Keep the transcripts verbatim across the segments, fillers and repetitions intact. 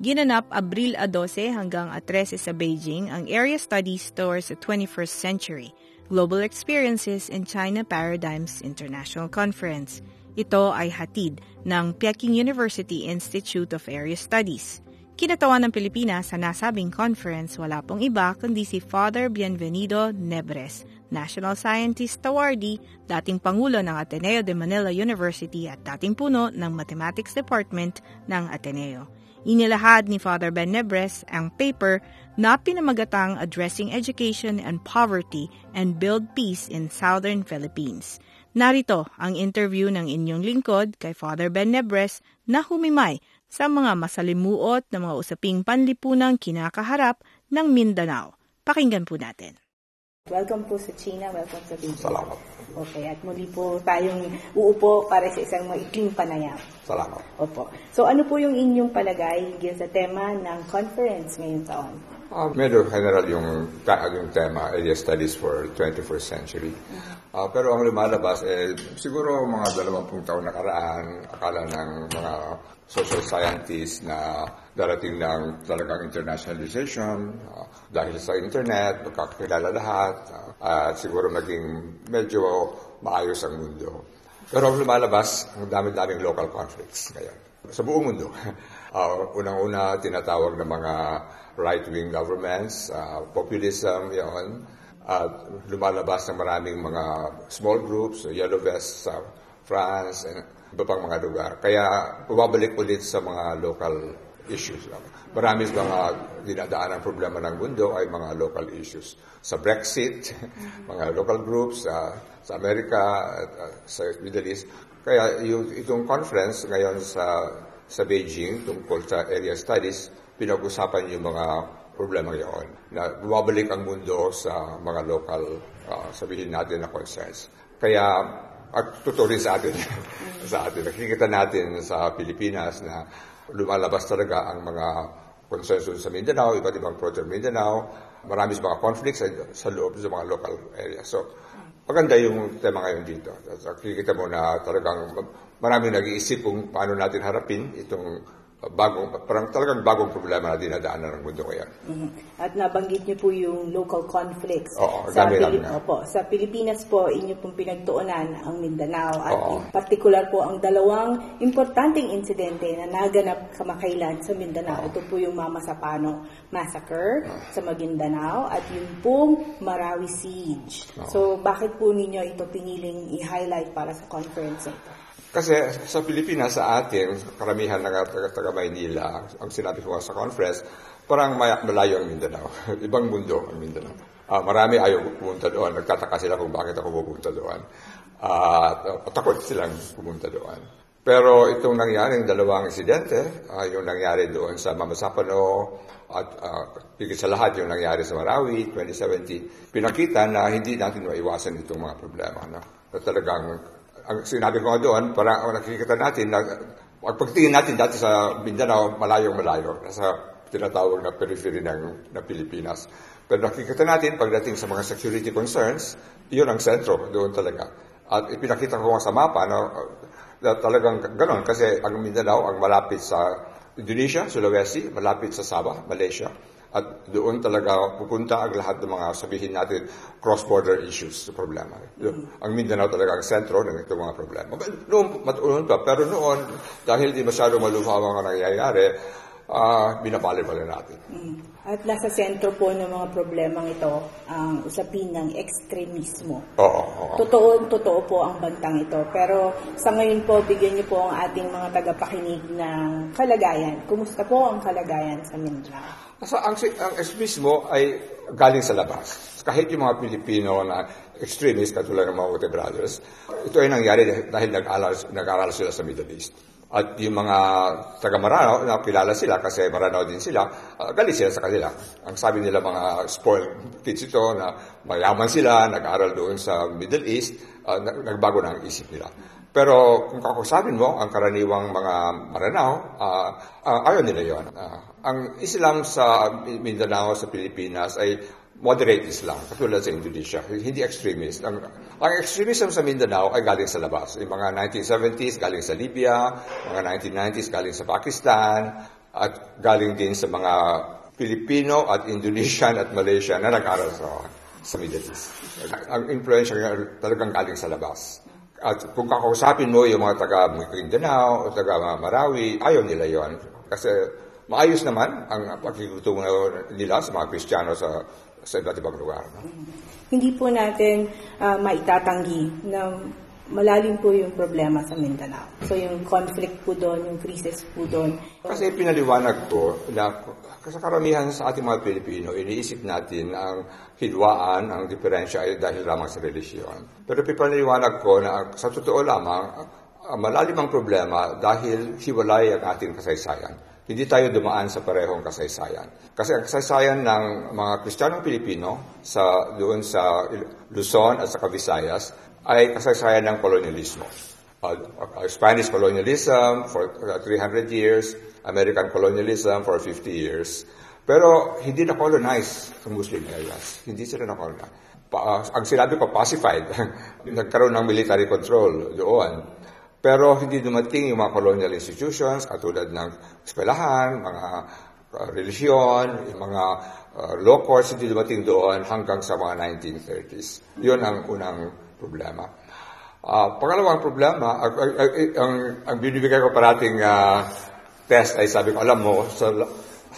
Ginanap Abril dose hanggang trese sa Beijing ang Area Studies Towards the twenty-first Century, Global Experiences in China Paradigms International Conference. Ito ay hatid ng Peking University Institute of Area Studies. Kinatawan ng Pilipinas sa nasabing conference, wala pong iba kundi si Father Bienvenido Nebres, National Scientist Awardee, dating Pangulo ng Ateneo de Manila University at dating puno ng Mathematics Department ng Ateneo. Inilahad ni Father Ben Nebres ang paper na pinamagatang Addressing Education and Poverty and Build Peace in Southern Philippines. Narito ang interview ng inyong lingkod kay Father Ben Nebres na humimay sa mga masalimuot na mga usaping panlipunang kinakaharap ng Mindanao. Pakinggan po natin. Welcome po sa China, welcome sa Beijing. Salamat. Okay, at muli po tayong uupo para sa isang maikling panayam. Salamat. Opo. So ano po yung inyong palagay hinggil sa tema ng conference ngayong taon? Uh, medyo general yung, yung tema, Area Studies for twenty-first Century. Uh, pero ang lumalabas, eh, siguro mga dalawampung taon nakaraan, akala ng mga social scientists na darating ng talagang internationalization uh, dahil sa internet, magkakilala lahat, uh, at siguro maging medyo maayos ang mundo. Pero lumalabas ang dami-daming local conflicts ngayon sa buong mundo. Uh, unang-una, tinatawag ng mga right-wing governments, uh, populism, yun. At lumalabas ng maraming mga small groups, yellow vests sa uh, France, and iba pang mga lugar. Kaya, pababalik ulit sa mga local issues. Marami sa mga dinadaan ang problema ng mundo ay mga local issues. Sa Brexit, mga local groups, uh, sa Amerika, uh, sa Middle East. Kaya, yung, itong conference ngayon sa, sa Beijing tungkol sa area studies, pinag-usapan yung mga problema ngayon. Na bumabalik ang mundo sa mga local, uh, sabihin natin na concerns. Kaya, at totoo rin sa atin. sa atin. Nakikita natin sa Pilipinas na lumalabas talaga ang mga concerns sa Mindanao, iba't ibang project Mindanao, marami sa mga conflicts sa loob sa mga local area. So, maganda yung tema ngayon dito. Nakikita mo na talagang maraming nag-iisip kung paano natin harapin itong bagong, parang talagang bagong problema na dinadaanan ng mundo ngayon. Mm-hmm. At nabanggit niyo po yung local conflicts. Oo, sa dami Pilip- na. Opo, sa Pilipinas po, inyo pong pinagtuunan ang Mindanao at oo, in particular po ang dalawang importanteng insidente na naganap kamakailan sa Mindanao. Oo. Ito po yung Mamasapano massacre oo, sa Maguindanao at yung pong Marawi siege. Oo. So, bakit po ninyo ito piniling i-highlight para sa conference ito? Kasi sa Pilipinas, sa atin, karamihan na taga-Maynila, ang sinabi ko sa conference, parang malayo ang Mindanao. Ibang mundo ang Mindanao. Uh, marami ayaw pumunta doon. Nagtataka sila kung bakit ako pupunta doon. Uh, takot silang pumunta doon. Pero itong nangyaring dalawang insidente, uh, yung nangyari doon sa Mamasapano at uh, higit sa lahat yung nangyari sa Marawi, twenty seventeen, pinakita na hindi natin maiwasan itong mga problema. Na, na talagang ang sinabi ko doon, para nakikita natin, na, pagtingin natin dati sa Mindanao, malayong-malayo, nasa tinatawag na periphery ng, ng Pilipinas. Pero nakikita natin, pagdating sa mga security concerns, yun ang sentro doon talaga. At ipinakita ko nga sa mapa, na, na talagang gano'n, kasi ang Mindanao, ang malapit sa Indonesia, Sulawesi, malapit sa Sabah, Malaysia. At doon talaga pupunta ang lahat ng mga sabihin natin cross-border issues sa problema. Mm-hmm. Ang Mindanao talaga ang sentro ng itong mga problema. Noon, matuon pa. Pero noon, dahil di masyado maluha ang mga nangyayari, uh, binabaliwala natin. Mm. At nasa sentro po ng mga problemang ito ang usapin ng ekstremismo. Oo, oo. Totoo, totoo po ang bantang ito. Pero sa ngayon po, bigyan niyo po ang ating mga tagapakinig ng kalagayan. Kumusta po ang kalagayan sa Mindanao? So, ang, ang ekstremismo ay galing sa labas. Kahit yung mga Pilipino na extremist, katulad ng mga Abu Brothers, ito ay nangyari dahil nag-aral sila sa Middle East. At yung mga taga-Maranao, nakilala sila kasi Maranao din sila, uh, galing sila sa kanila. Ang sabi nila mga spoiled kids ito na mayaman sila, nag-aral doon sa Middle East, uh, nagbago na ang isip nila. Pero kung kakusapin mo ang karaniwang mga Maranao, uh, uh, ayaw nila yun. Uh, Ang Islam sa Mindanao, sa Pilipinas, ay moderate Islam, katulad sa Indonesia. Hindi extremist. Ang, ang extremism sa Mindanao ay galing sa labas. Yung mga nineteen seventies galing sa Libya, mga nineteen nineties galing sa Pakistan, at galing din sa mga Filipino at Indonesian at Malaysian na nag-aral sa, sa Middle East. Ang influence talagang galing sa labas. At kung kakausapin mo yung mga taga Maguindanao o taga Marawi, ayaw nila yon. Kasi maayos naman ang pakikutong nila sa mga Kristiyano sa, sa iba't ibang lugar. No? Hindi po natin uh, maitatanggi na malalim po yung problema sa Mindanao. So yung conflict po doon, yung crisis po doon. Kasi pinaliwanag ko na kasi karamihan sa ating mga Pilipino, iniisip natin ang hidwaan, ang diferensya ay dahil lamang sa relisyon. Pero pinaliwanag ko na sa totoo lamang, malalim ang problema dahil hiwalay ang ating kasaysayan. Hindi tayo dumaan sa parehong kasaysayan. Kasi ang kasaysayan ng mga Kristiyanong Pilipino sa, doon sa Luzon at sa Visayas ay kasaysayan ng kolonyalismo. Uh, Spanish colonialism for three hundred years, American colonialism for fifty years. Pero hindi na-colonize ang Muslim areas. Hindi sila na-colonize. Pa, uh, ang sinabi ko, pacified. Nagkaroon ng military control doon. Pero hindi dumating yung mga colonial institutions katulad ng eskwelahan, mga uh, relihiyon, yung mga uh, law courts, hindi dumating doon hanggang sa mga nineteen thirties. Yun ang unang problema. Uh, pangalawang problema, ang, ang, ang, ang binibigay ko parating uh, test ay sabi ko, alam mo, sa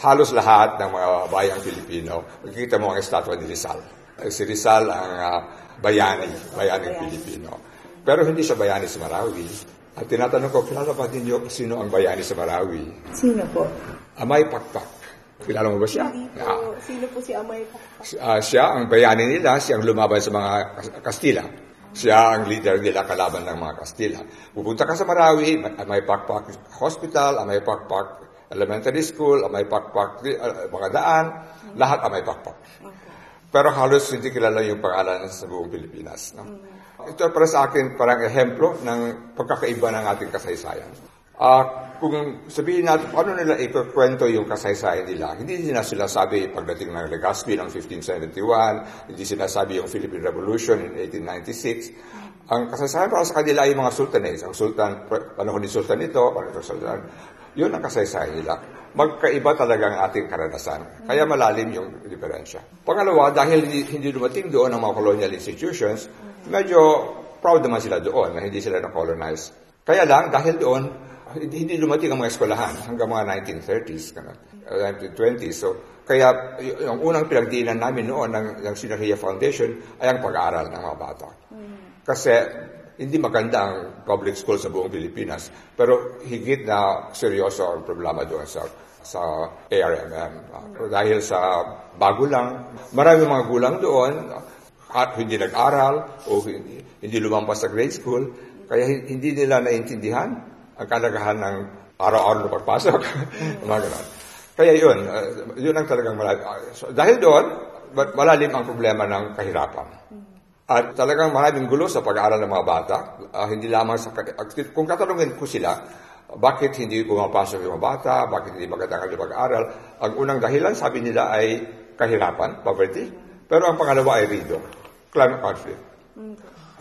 halos lahat ng mga bayang Pilipino, makikita mo ang estatwa ni Rizal. Si Rizal ang uh, bayani, bayaning Pilipino. Pero hindi siya bayani sa Marawi. At tinatanong ko, kilala ba ninyo sino ang bayani sa Marawi? Sino po? Amay Pakpak. Kilala mo ba siya? Hindi po. Ah. Sino po si Amay Pakpak? Uh, siya ang bayani nila, siya ang lumaban sa mga Kastila. Siya ang leader nila kalaban ng mga Kastila. Pupunta ka sa Marawi, Amay Pakpak Hospital, Amay Pakpak Elementary School, Amay Pakpak uh, mga daan, mm-hmm. Lahat Amay Pakpak. Okay. Pero halos hindi kilala yung pangalan sa buong Pilipinas. No? Mm-hmm. Ito para sa akin parang ehemplo ng pagkakaiba ng ating kasaysayan. Uh, kung sabihin natin ano nila ipakwento yung kasaysayan nila, hindi nila sinasabi pagdating ng Legazpi ng fifteen seventy-one, hindi sinasabi yung Philippine Revolution in eighteen ninety-six. Ang kasaysayan para sa kanila ay mga sultanates. Ang sultan, panahon ni sultan ito, panahon ni sultan, yun ang kasaysayan nila. Magkaiba talaga ang ating karanasan. Kaya malalim yung diferensya. Pangalawa, dahil hindi dumating doon ang mga colonial institutions, medyo proud naman sila doon na hindi sila na-colonize. Kaya lang, dahil doon, hindi dumating ang mga eskwelahan hanggang mga nineteen thirties, nineteen twenties. So, kaya yung unang pinagdiinan namin noon ng, ng Sinaria Foundation ay ang pag-aaral ng mga bata. Kasi hindi maganda ang public school sa buong Pilipinas, pero higit na seryoso ang problema doon sa sa A R M M. Uh, dahil sa bagulang, marami mga gulang doon, uh, hindi nag-aral o hindi, hindi lumampas sa grade school, kaya hindi nila naintindihan ang kalagahan ng araw-araw na pagpasok. Kaya yun, uh, yun ang talagang malalim. So, dahil doon, malalim ang problema ng kahirapan. At talagang maraming gulo sa pag-aaral ng mga bata. Uh, hindi lamang sa... Kung katanungin ko sila, bakit hindi pumapasok yung mga bata, bakit hindi magkatanggal yung pag-aaral, ang unang dahilan, sabi nila, ay kahirapan, poverty. Pero ang pangalawa ay rido, climate conflict.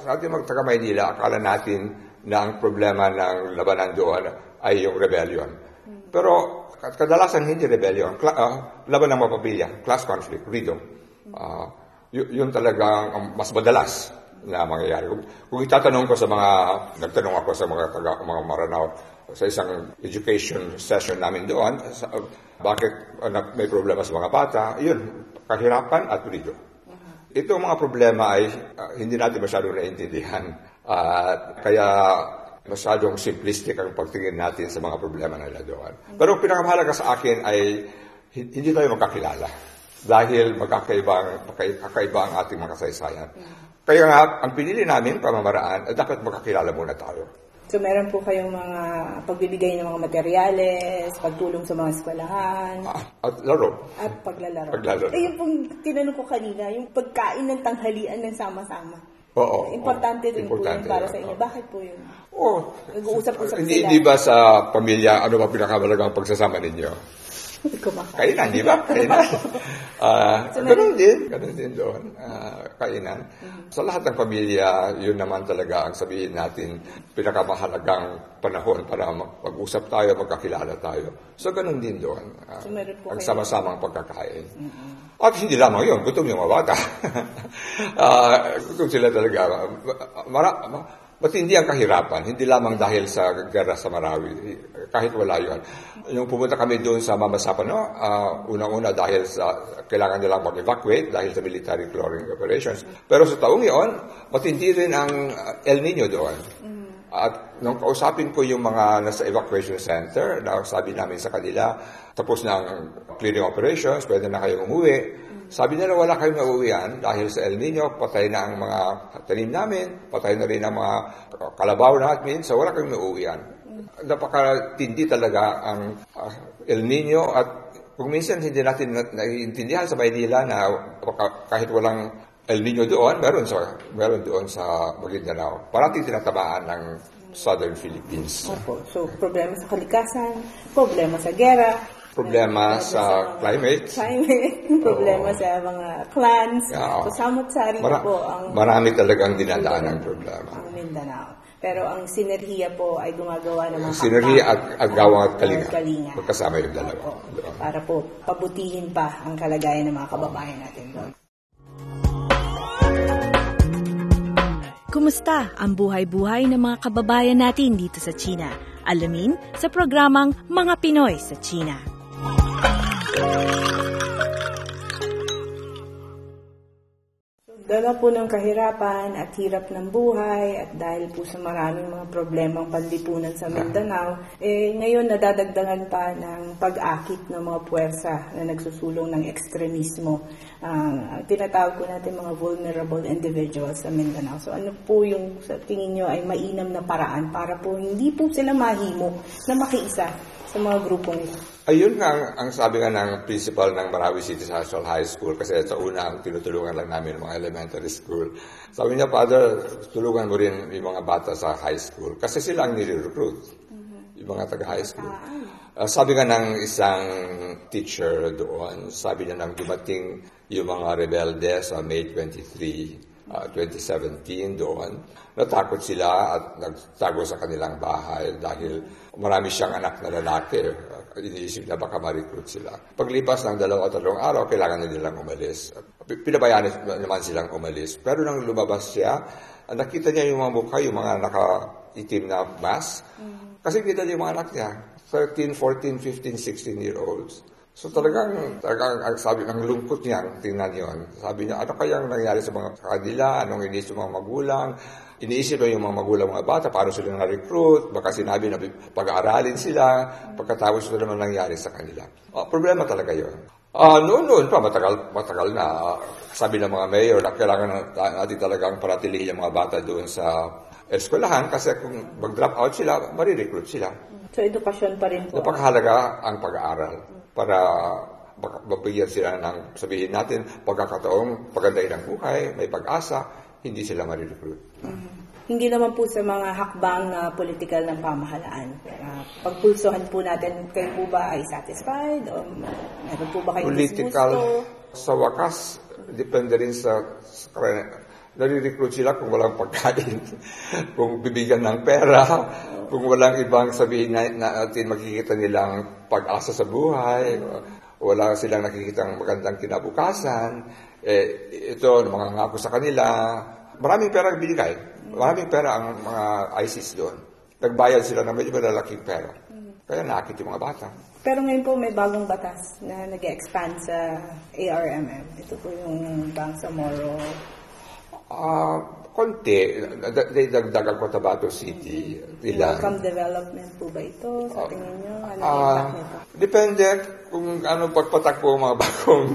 Sa ating mga taga-Maynila, akala natin na ang problema ng labanan doon ay yung rebellion. Pero kadalasan hindi rebellion, Cla- uh, laban ng mga pamilya, class conflict, rido. Uh, Y- yun talaga ang mas madalas na mangyayari. Kung, kung itatanong ko sa mga, nagtanong ako sa mga taga, mga Maranao, sa isang education session namin doon, sa, bakit uh, may problema sa mga bata, yun, kahirapan at pulido. Ito mga problema ay uh, hindi natin masyadong naiintindihan at uh, kaya masyadong simplistic ang pagtingin natin sa mga problema nila doon. Pero pinakamahalaga sa akin ay hindi tayo magkakilala dahil magkakaibang, magkakaiba ang ating mga kasaysayan. Kaya nga, ang pinili namin pamamaraan ay dapat magkakilala muna tayo. So, meron po kayong mga pagbibigay ng mga materyales, pagtulong sa mga eskwelahan. At laro. At paglalaro. Paglalaro. Eh, yung pong tinanong ko kanina, yung pagkain ng tanghalian ng sama-sama. Oo. Importante din po yun para sa inyo. Bakit po yun? Oo. Nag-uusap-usap sila. Hindi ba sa pamilya, ano ba pinakamalagang pagsasama ninyo? Kainan, di ba? Kainan. Uh, so, ganun din. Ganun din doon. Uh, kainan. Sa lahat ng pamilya, yun naman talaga ang sabihin natin, pinakamahalagang panahon para mag-usap tayo, magkakilala tayo. So, ganun din doon. Uh, so, ang sama-samang pagkakain. Mm-hmm. At hindi lamang yun, gutom yung mga bata. uh, gutom sila talaga. Mara, ma, ba't hindi ang kahirapan? Hindi lamang dahil sa gera sa Marawi. Kahit wala yun. Yung pumunta kami doon sa Mamasapano, uh, unang-una dahil sa kailangan nilang mag-evacuate dahil sa military clearing operations. Pero sa taong yun, matindi rin ang El Nino doon. At nung kausapin ko yung mga nasa evacuation center, na sabi namin sa kanila, tapos na ang clearing operations, pwede na kayong umuwi. Sabi nila wala kayong nauwian dahil sa El Nino, patay na ang mga tanim namin, patay na rin ang mga kalabaw natin, so wala kayong nauwian. Napakatindi talaga ang uh, El Nino at kung minsan hindi natin naiintindihan sa Maynila na kahit walang El Nino doon, meron, sa, meron doon sa Maguindanao. Parating tinatamaan ng Southern Philippines. Opo. So, problema sa kalikasan, problema sa gera, problema sa, sa climate, climate problema oh. sa mga clans, yeah. So, samot-sari Mara- po. Ang, marami talagang dinadaan ang problema. Ang Mindanao. Pero ang sinerhiya po ay gumagawa ng mga sinerhiya at agawang at kalinga. kalinga. Pagkasama yung dalawa. Para po pabutihin pa ang kalagayan ng mga kababayan natin doon. Kumusta ang buhay-buhay ng mga kababayan natin dito sa China? Alamin sa programang Mga Pinoy sa China. Dala po ng kahirapan at hirap ng buhay at dahil po sa maraming mga problemang panlipunan sa Mindanao, eh ngayon nadadagdagan pa ng pag-akit ng mga puwersa na nagsusulong ng ekstremismo. Uh, tinatawag ko natin mga vulnerable individuals sa Mindanao. So ano po yung sa tingin nyo ay mainam na paraan para po hindi po sila mahimo na makiisa sa mga grupo nito? Ayun nga ang, ang sabi nga ng principal ng Marawi City Social High School kasi sa una ang tinutulungan lang namin mga elementary school. Sabi niya, Father, tulungan mo rin yung mga bata sa high school kasi sila ang nire-recruit, mm-hmm. yung mga taga-high school. Uh, sabi nga ng isang teacher doon, sabi niya nang dumating yung mga rebelde sa May twenty-third, Uh, twenty seventeen doon, natakot sila at nagtago sa kanilang bahay dahil marami siyang anak na lalaki. Uh, iniisip na baka ma-recruit sila. Paglipas ng dalawa at tatlong araw, kailangan na nilang umalis. Pinabayaan naman silang umalis. Pero nang lumabas siya, nakita niya yung mga mukha, yung mga nakaitim na mask. Kasi kita niya yung mga anak niya, thirteen, fourteen, fifteen, sixteen year olds. So talagang, talagang ang sabi ng lungkot niya, tingnan yun. Sabi niya, ano kayang nangyari sa mga kanila? Anong iniisip ng mga magulang? Iniisip yung mga magulang mga bata, paano sila na-recruit? Baka sinabi na pag-aaralin sila, pagkatapos ito naman nangyari sa kanila. Uh, problema talaga yun. Uh, noon noon pa, matagal, matagal na, uh, sabi ng mga mayor, na kailangan natin talagang paratilihin yung mga bata doon sa eskwelahan kasi kung mag-drop out sila, marirecruit sila. So, edukasyon pa rin po. Napakahalaga ang pag-aaral para mapigyan sila ng, sabihin natin, pagkakataong pagandahin ang buhay, may pag-asa, hindi sila marirecruit. Mm-hmm. Hindi naman po sa mga hakbang na political ng pamahalaan. Uh, pagpulsohan po natin, kayo po ba ay satisfied? O meron po ba kayo political, sa wakas, depende rin sa, sa nare-recruit sila kung walang pagkain, kung bibigyan ng pera, kung walang ibang sabihin natin makikita nilang pag-asa sa buhay, wala silang nakikitang magandang kinabukasan, eh, ito, mga ngako sa kanila, maraming pera ang binigay, maraming pera ang mga I S I S doon. nagbayad sila na medyo malalaking pera. Mm-hmm. Kaya nakakit yung mga bata. Pero ngayon po may bagong batas na nag-expand sa A R M M. Ito po yung Bangsamoro. Ah, uh, konti. Dagdag Aguatabato City. Mm-hmm. Income development po ba ito? Sa tingin nyo? Ano uh, yung impact nito? Depende kung anong pagpatak po mga bagong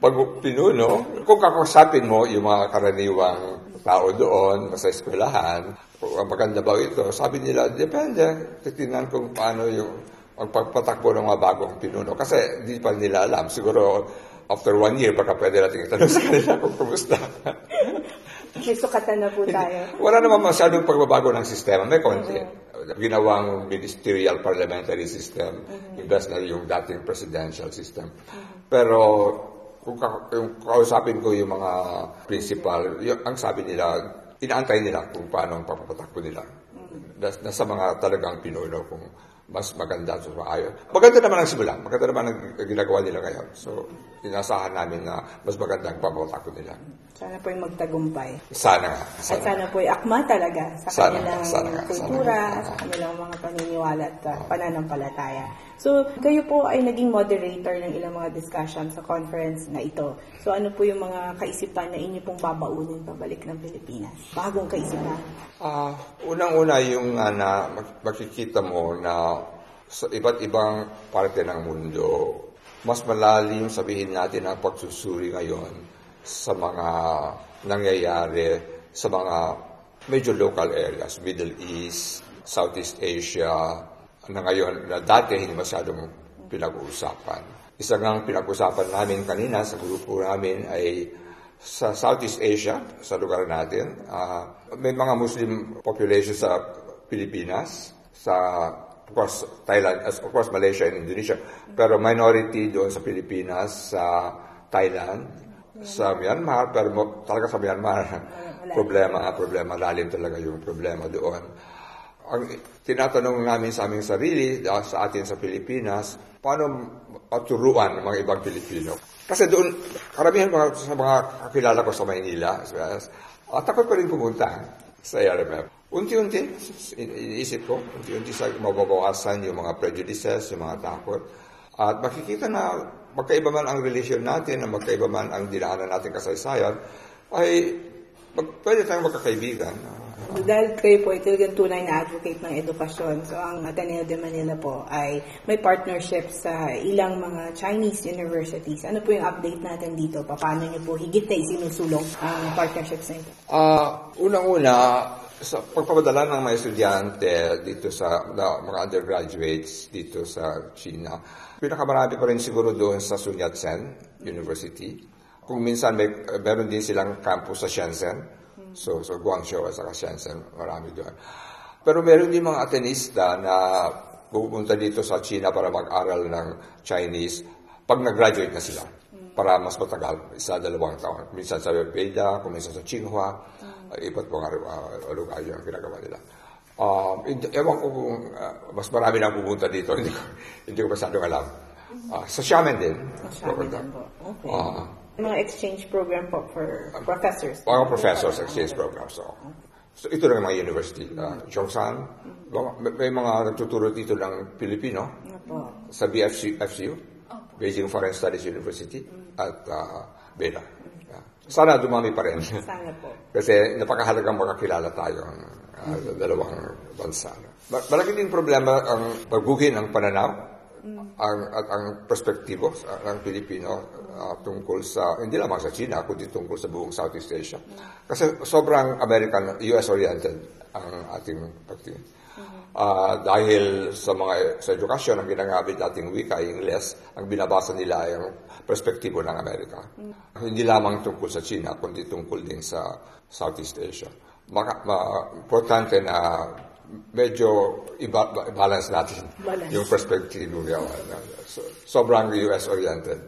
pagpinuno. Kung kakusapin mo yung mga karaniwang tao doon, sa eskwelahan, ang maganda ba ito? Sabi nila, depende. Titignan kung paano yung ang pagpatakbo ng mga bagong pinuno. Kasi di pa nila alam. Siguro, after one year, baka pwede natin itanong sa kanila kung kumusta. May sukatan na po tayo. Wala naman masyadong pagbabago ng sistema. May konti. Uh-huh. Ginawang ministerial parliamentary system. Uh-huh. Imbes na yung dating presidential system. Uh-huh. Pero, kung kausapin ko yung mga principal, yung, ang sabi nila, inaantay nila kung paano ang pagpapatakbo nila. Uh-huh. Nasa mga talagang pinuno kung mas maganda sa maayon. Maganda naman ang simula. Maganda naman ang ginagawa nila ngayon. So, inasahan namin na mas maganda ang pagbabago nila. Sana po'y magtagumpay. Sana nga. Sana. At sana po'y akma talaga sa sana, kanilang sana, kultura, sana, sana. Sa kanilang mga paniniwala at uh, pananampalataya. So, kayo po ay naging moderator ng ilang mga discussion sa conference na ito. So, ano po yung mga kaisipan na inyo pong babaunin pabalik ng Pilipinas? Bagong kaisipan? Uh, unang-una yung uh, na makikita mo na sa iba't ibang parte ng mundo, mas malalim sabihin natin ang pagsusuri ngayon sa mga nangyayari sa mga medyo local areas, Middle East, Southeast Asia, na ngayon, na dati hindi masyadong pinag-uusapan. Isa ng pinag-usapan namin kanina sa grupo namin ay sa Southeast Asia, sa lugar natin, uh, may mga Muslim population sa Pilipinas, sa of course, Thailand, of course, Malaysia and Indonesia. Pero minority doon sa Pilipinas, sa Thailand, sa Myanmar, pero talaga sa Myanmar, problema, problema, lalim talaga yung problema doon. Ang tinatanong namin sa aming sarili, sa atin sa Pilipinas, paano maturuan ng mga ibang Pilipino? Kasi doon, karamihan mga, sa mga kakilala ko sa Maynila, takot pa rin pumunta sa A R M M. Unti-unti, iniisip ko, unti-unti sa mababawasan yung mga prejudices, yung mga takot. At makikita na magkaiba man ang relasyon natin, na magkaiba man ang dinaanan natin kasaysayan, ay mag- pwede tayong magkakaibigan. So, dahil kayo po ay talagang tunay na advocate ng edukasyon, so ang Ateneo de Manila po ay may partnership sa ilang mga Chinese universities. Ano po yung update natin dito? Paano niyo po higit na isinusulong ang partnerships na ito? Uh, unang-una, sa pagpapadala ng mga estudyante dito sa na, mga undergraduates dito sa China, pinakamarami pa rin siguro doon sa Sun Yat-sen University. Kung minsan may, meron din silang campus sa Shenzhen. So, so Guangzhou at saka Shenzhen, marami doon. Pero meron din mga Atenista na pupunta dito sa China para mag-aral ng Chinese pag nag-graduate na sila. Para mas matagal, isa, dalawang taon. Minsan sa Beida, kung minsan sa Tsinghua. Iba't mga uh, lugar yung ginagawa nila. Um, ewan ko kung uh, mas marami na pupunta dito. Hindi ko, hindi ko masyadong alam. Uh, sa Xiamen din. Sa Xiamen din po. Okay. Uh, mga exchange program po for uh, professors. Mga professors, exchange program. So, so ito lang mga university. Uh, Zhongshan. May, may mga nagtuturo dito ng Pilipino. Opo. Sa B F C U. Opo. Beijing Foreign Studies University. At uh, Beda. Sana dumami pa rin. Sana po. Kasi napakahalagang makakilala tayo ng uh, mm-hmm. dalawang bansa. Malaki din problema ang pagbugin ng pananaw mm-hmm. ang, at ang perspektibo ng Pilipino uh, tungkol sa, hindi lamang sa China, kundi tungkol sa buong Southeast Asia. Mm-hmm. Kasi sobrang American, U S-oriented ang ating pagtingin. Mm-hmm. Uh, dahil sa mga sa edukasyon, ang ginagamit nating wika, Ingles, ang binabasa nila ay ang perspektibo ng Amerika. Mm. Hindi lamang tungkol sa China, kundi tungkol din sa Southeast Asia. Maka, ma, importante na medyo i-balance natin balance. Yung perspektibo. So, sobrang U S-oriented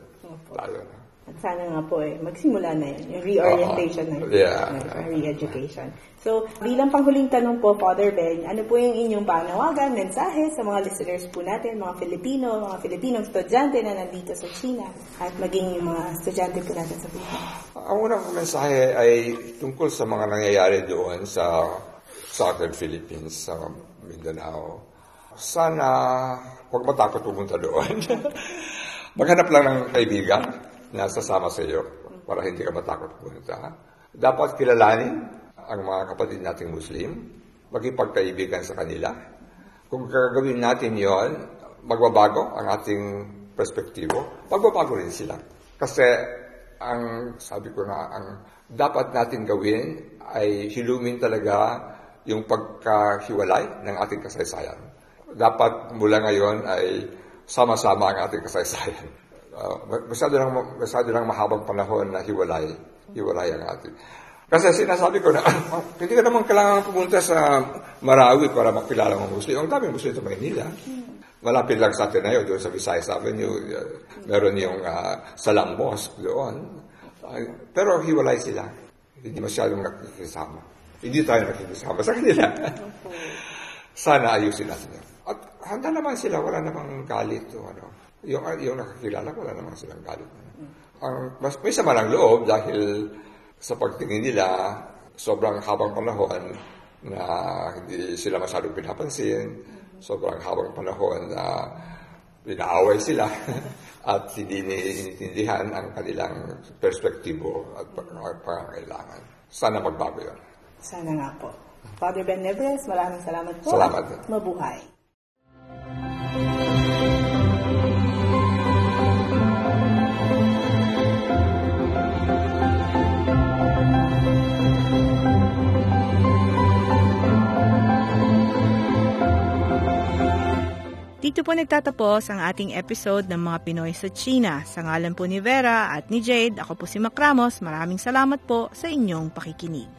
tayo. Okay. At sana nga po eh, magsimula na yun, yung reorientation uh-huh. na yun, yeah. uh, re-education. So, bilang panghuling tanong po, Father Ben, ano po yung inyong panawagan, mensahe sa mga listeners po natin, mga Filipino, mga Filipinong estudyante na nandito sa China, at maging yung mga estudyante po natin sa Pilipinas? Ang unang mensahe ay tungkol sa mga nangyayari doon sa Southern Philippines, sa Mindanao. Sana huwag matakot pumunta doon. Maghanap lang ng kaibigan na sasama sa iyo para hindi ka matakot pumunta. Dapat kilalanin ang mga kapatid nating Muslim, magipagkaibigan sa kanila. Kung gagawin natin yon, magbabago ang ating perspektibo, magbabago rin sila. Kasi ang sabi ko na, ang dapat natin gawin ay hilumin talaga yung pagkahiwalay ng ating kasaysayan. Dapat mula ngayon ay sama-sama ang ating kasaysayan. Uh, masyado, lang, masyado lang mahabang panahon na hiwalay, hiwalay ang ating. Kasi sinasabi ko na, hindi ka naman kailangan pumunta sa Marawi para makilala mga Muslim. Ang daming Muslim sa Maynila. Malapit lang sa Ateneo, doon sa Visayas Avenue, uh, meron yung uh, Salang Mosque doon. Uh, pero hiwalay sila. Hindi masyadong nakikisama. Hindi tayo nakikisama sa kanila. Sana ayusin natin yun. At handa naman sila, wala namang galit. O ano. Yung, yung nakakilala, wala namang silang galit. Ang, mas, may sama ng loob dahil sa pagtingin nila, sobrang habang panahon na hindi sila masyadong pinapansin. Sobrang habang panahon na pinaaway sila at hindi naiintindihan ang kanilang perspektibo at pangangailangan. Sana magbago yun. Sana nga po. Father Bienvenido, maraming salamat po. Salamat. Mabuhay. Dito po nagtatapos ang ating episode ng Mga Pinoy sa China. Sa ngalan po ni Vera at ni Jade, ako po si Mac Ramos. Maraming salamat po sa inyong pakikinig.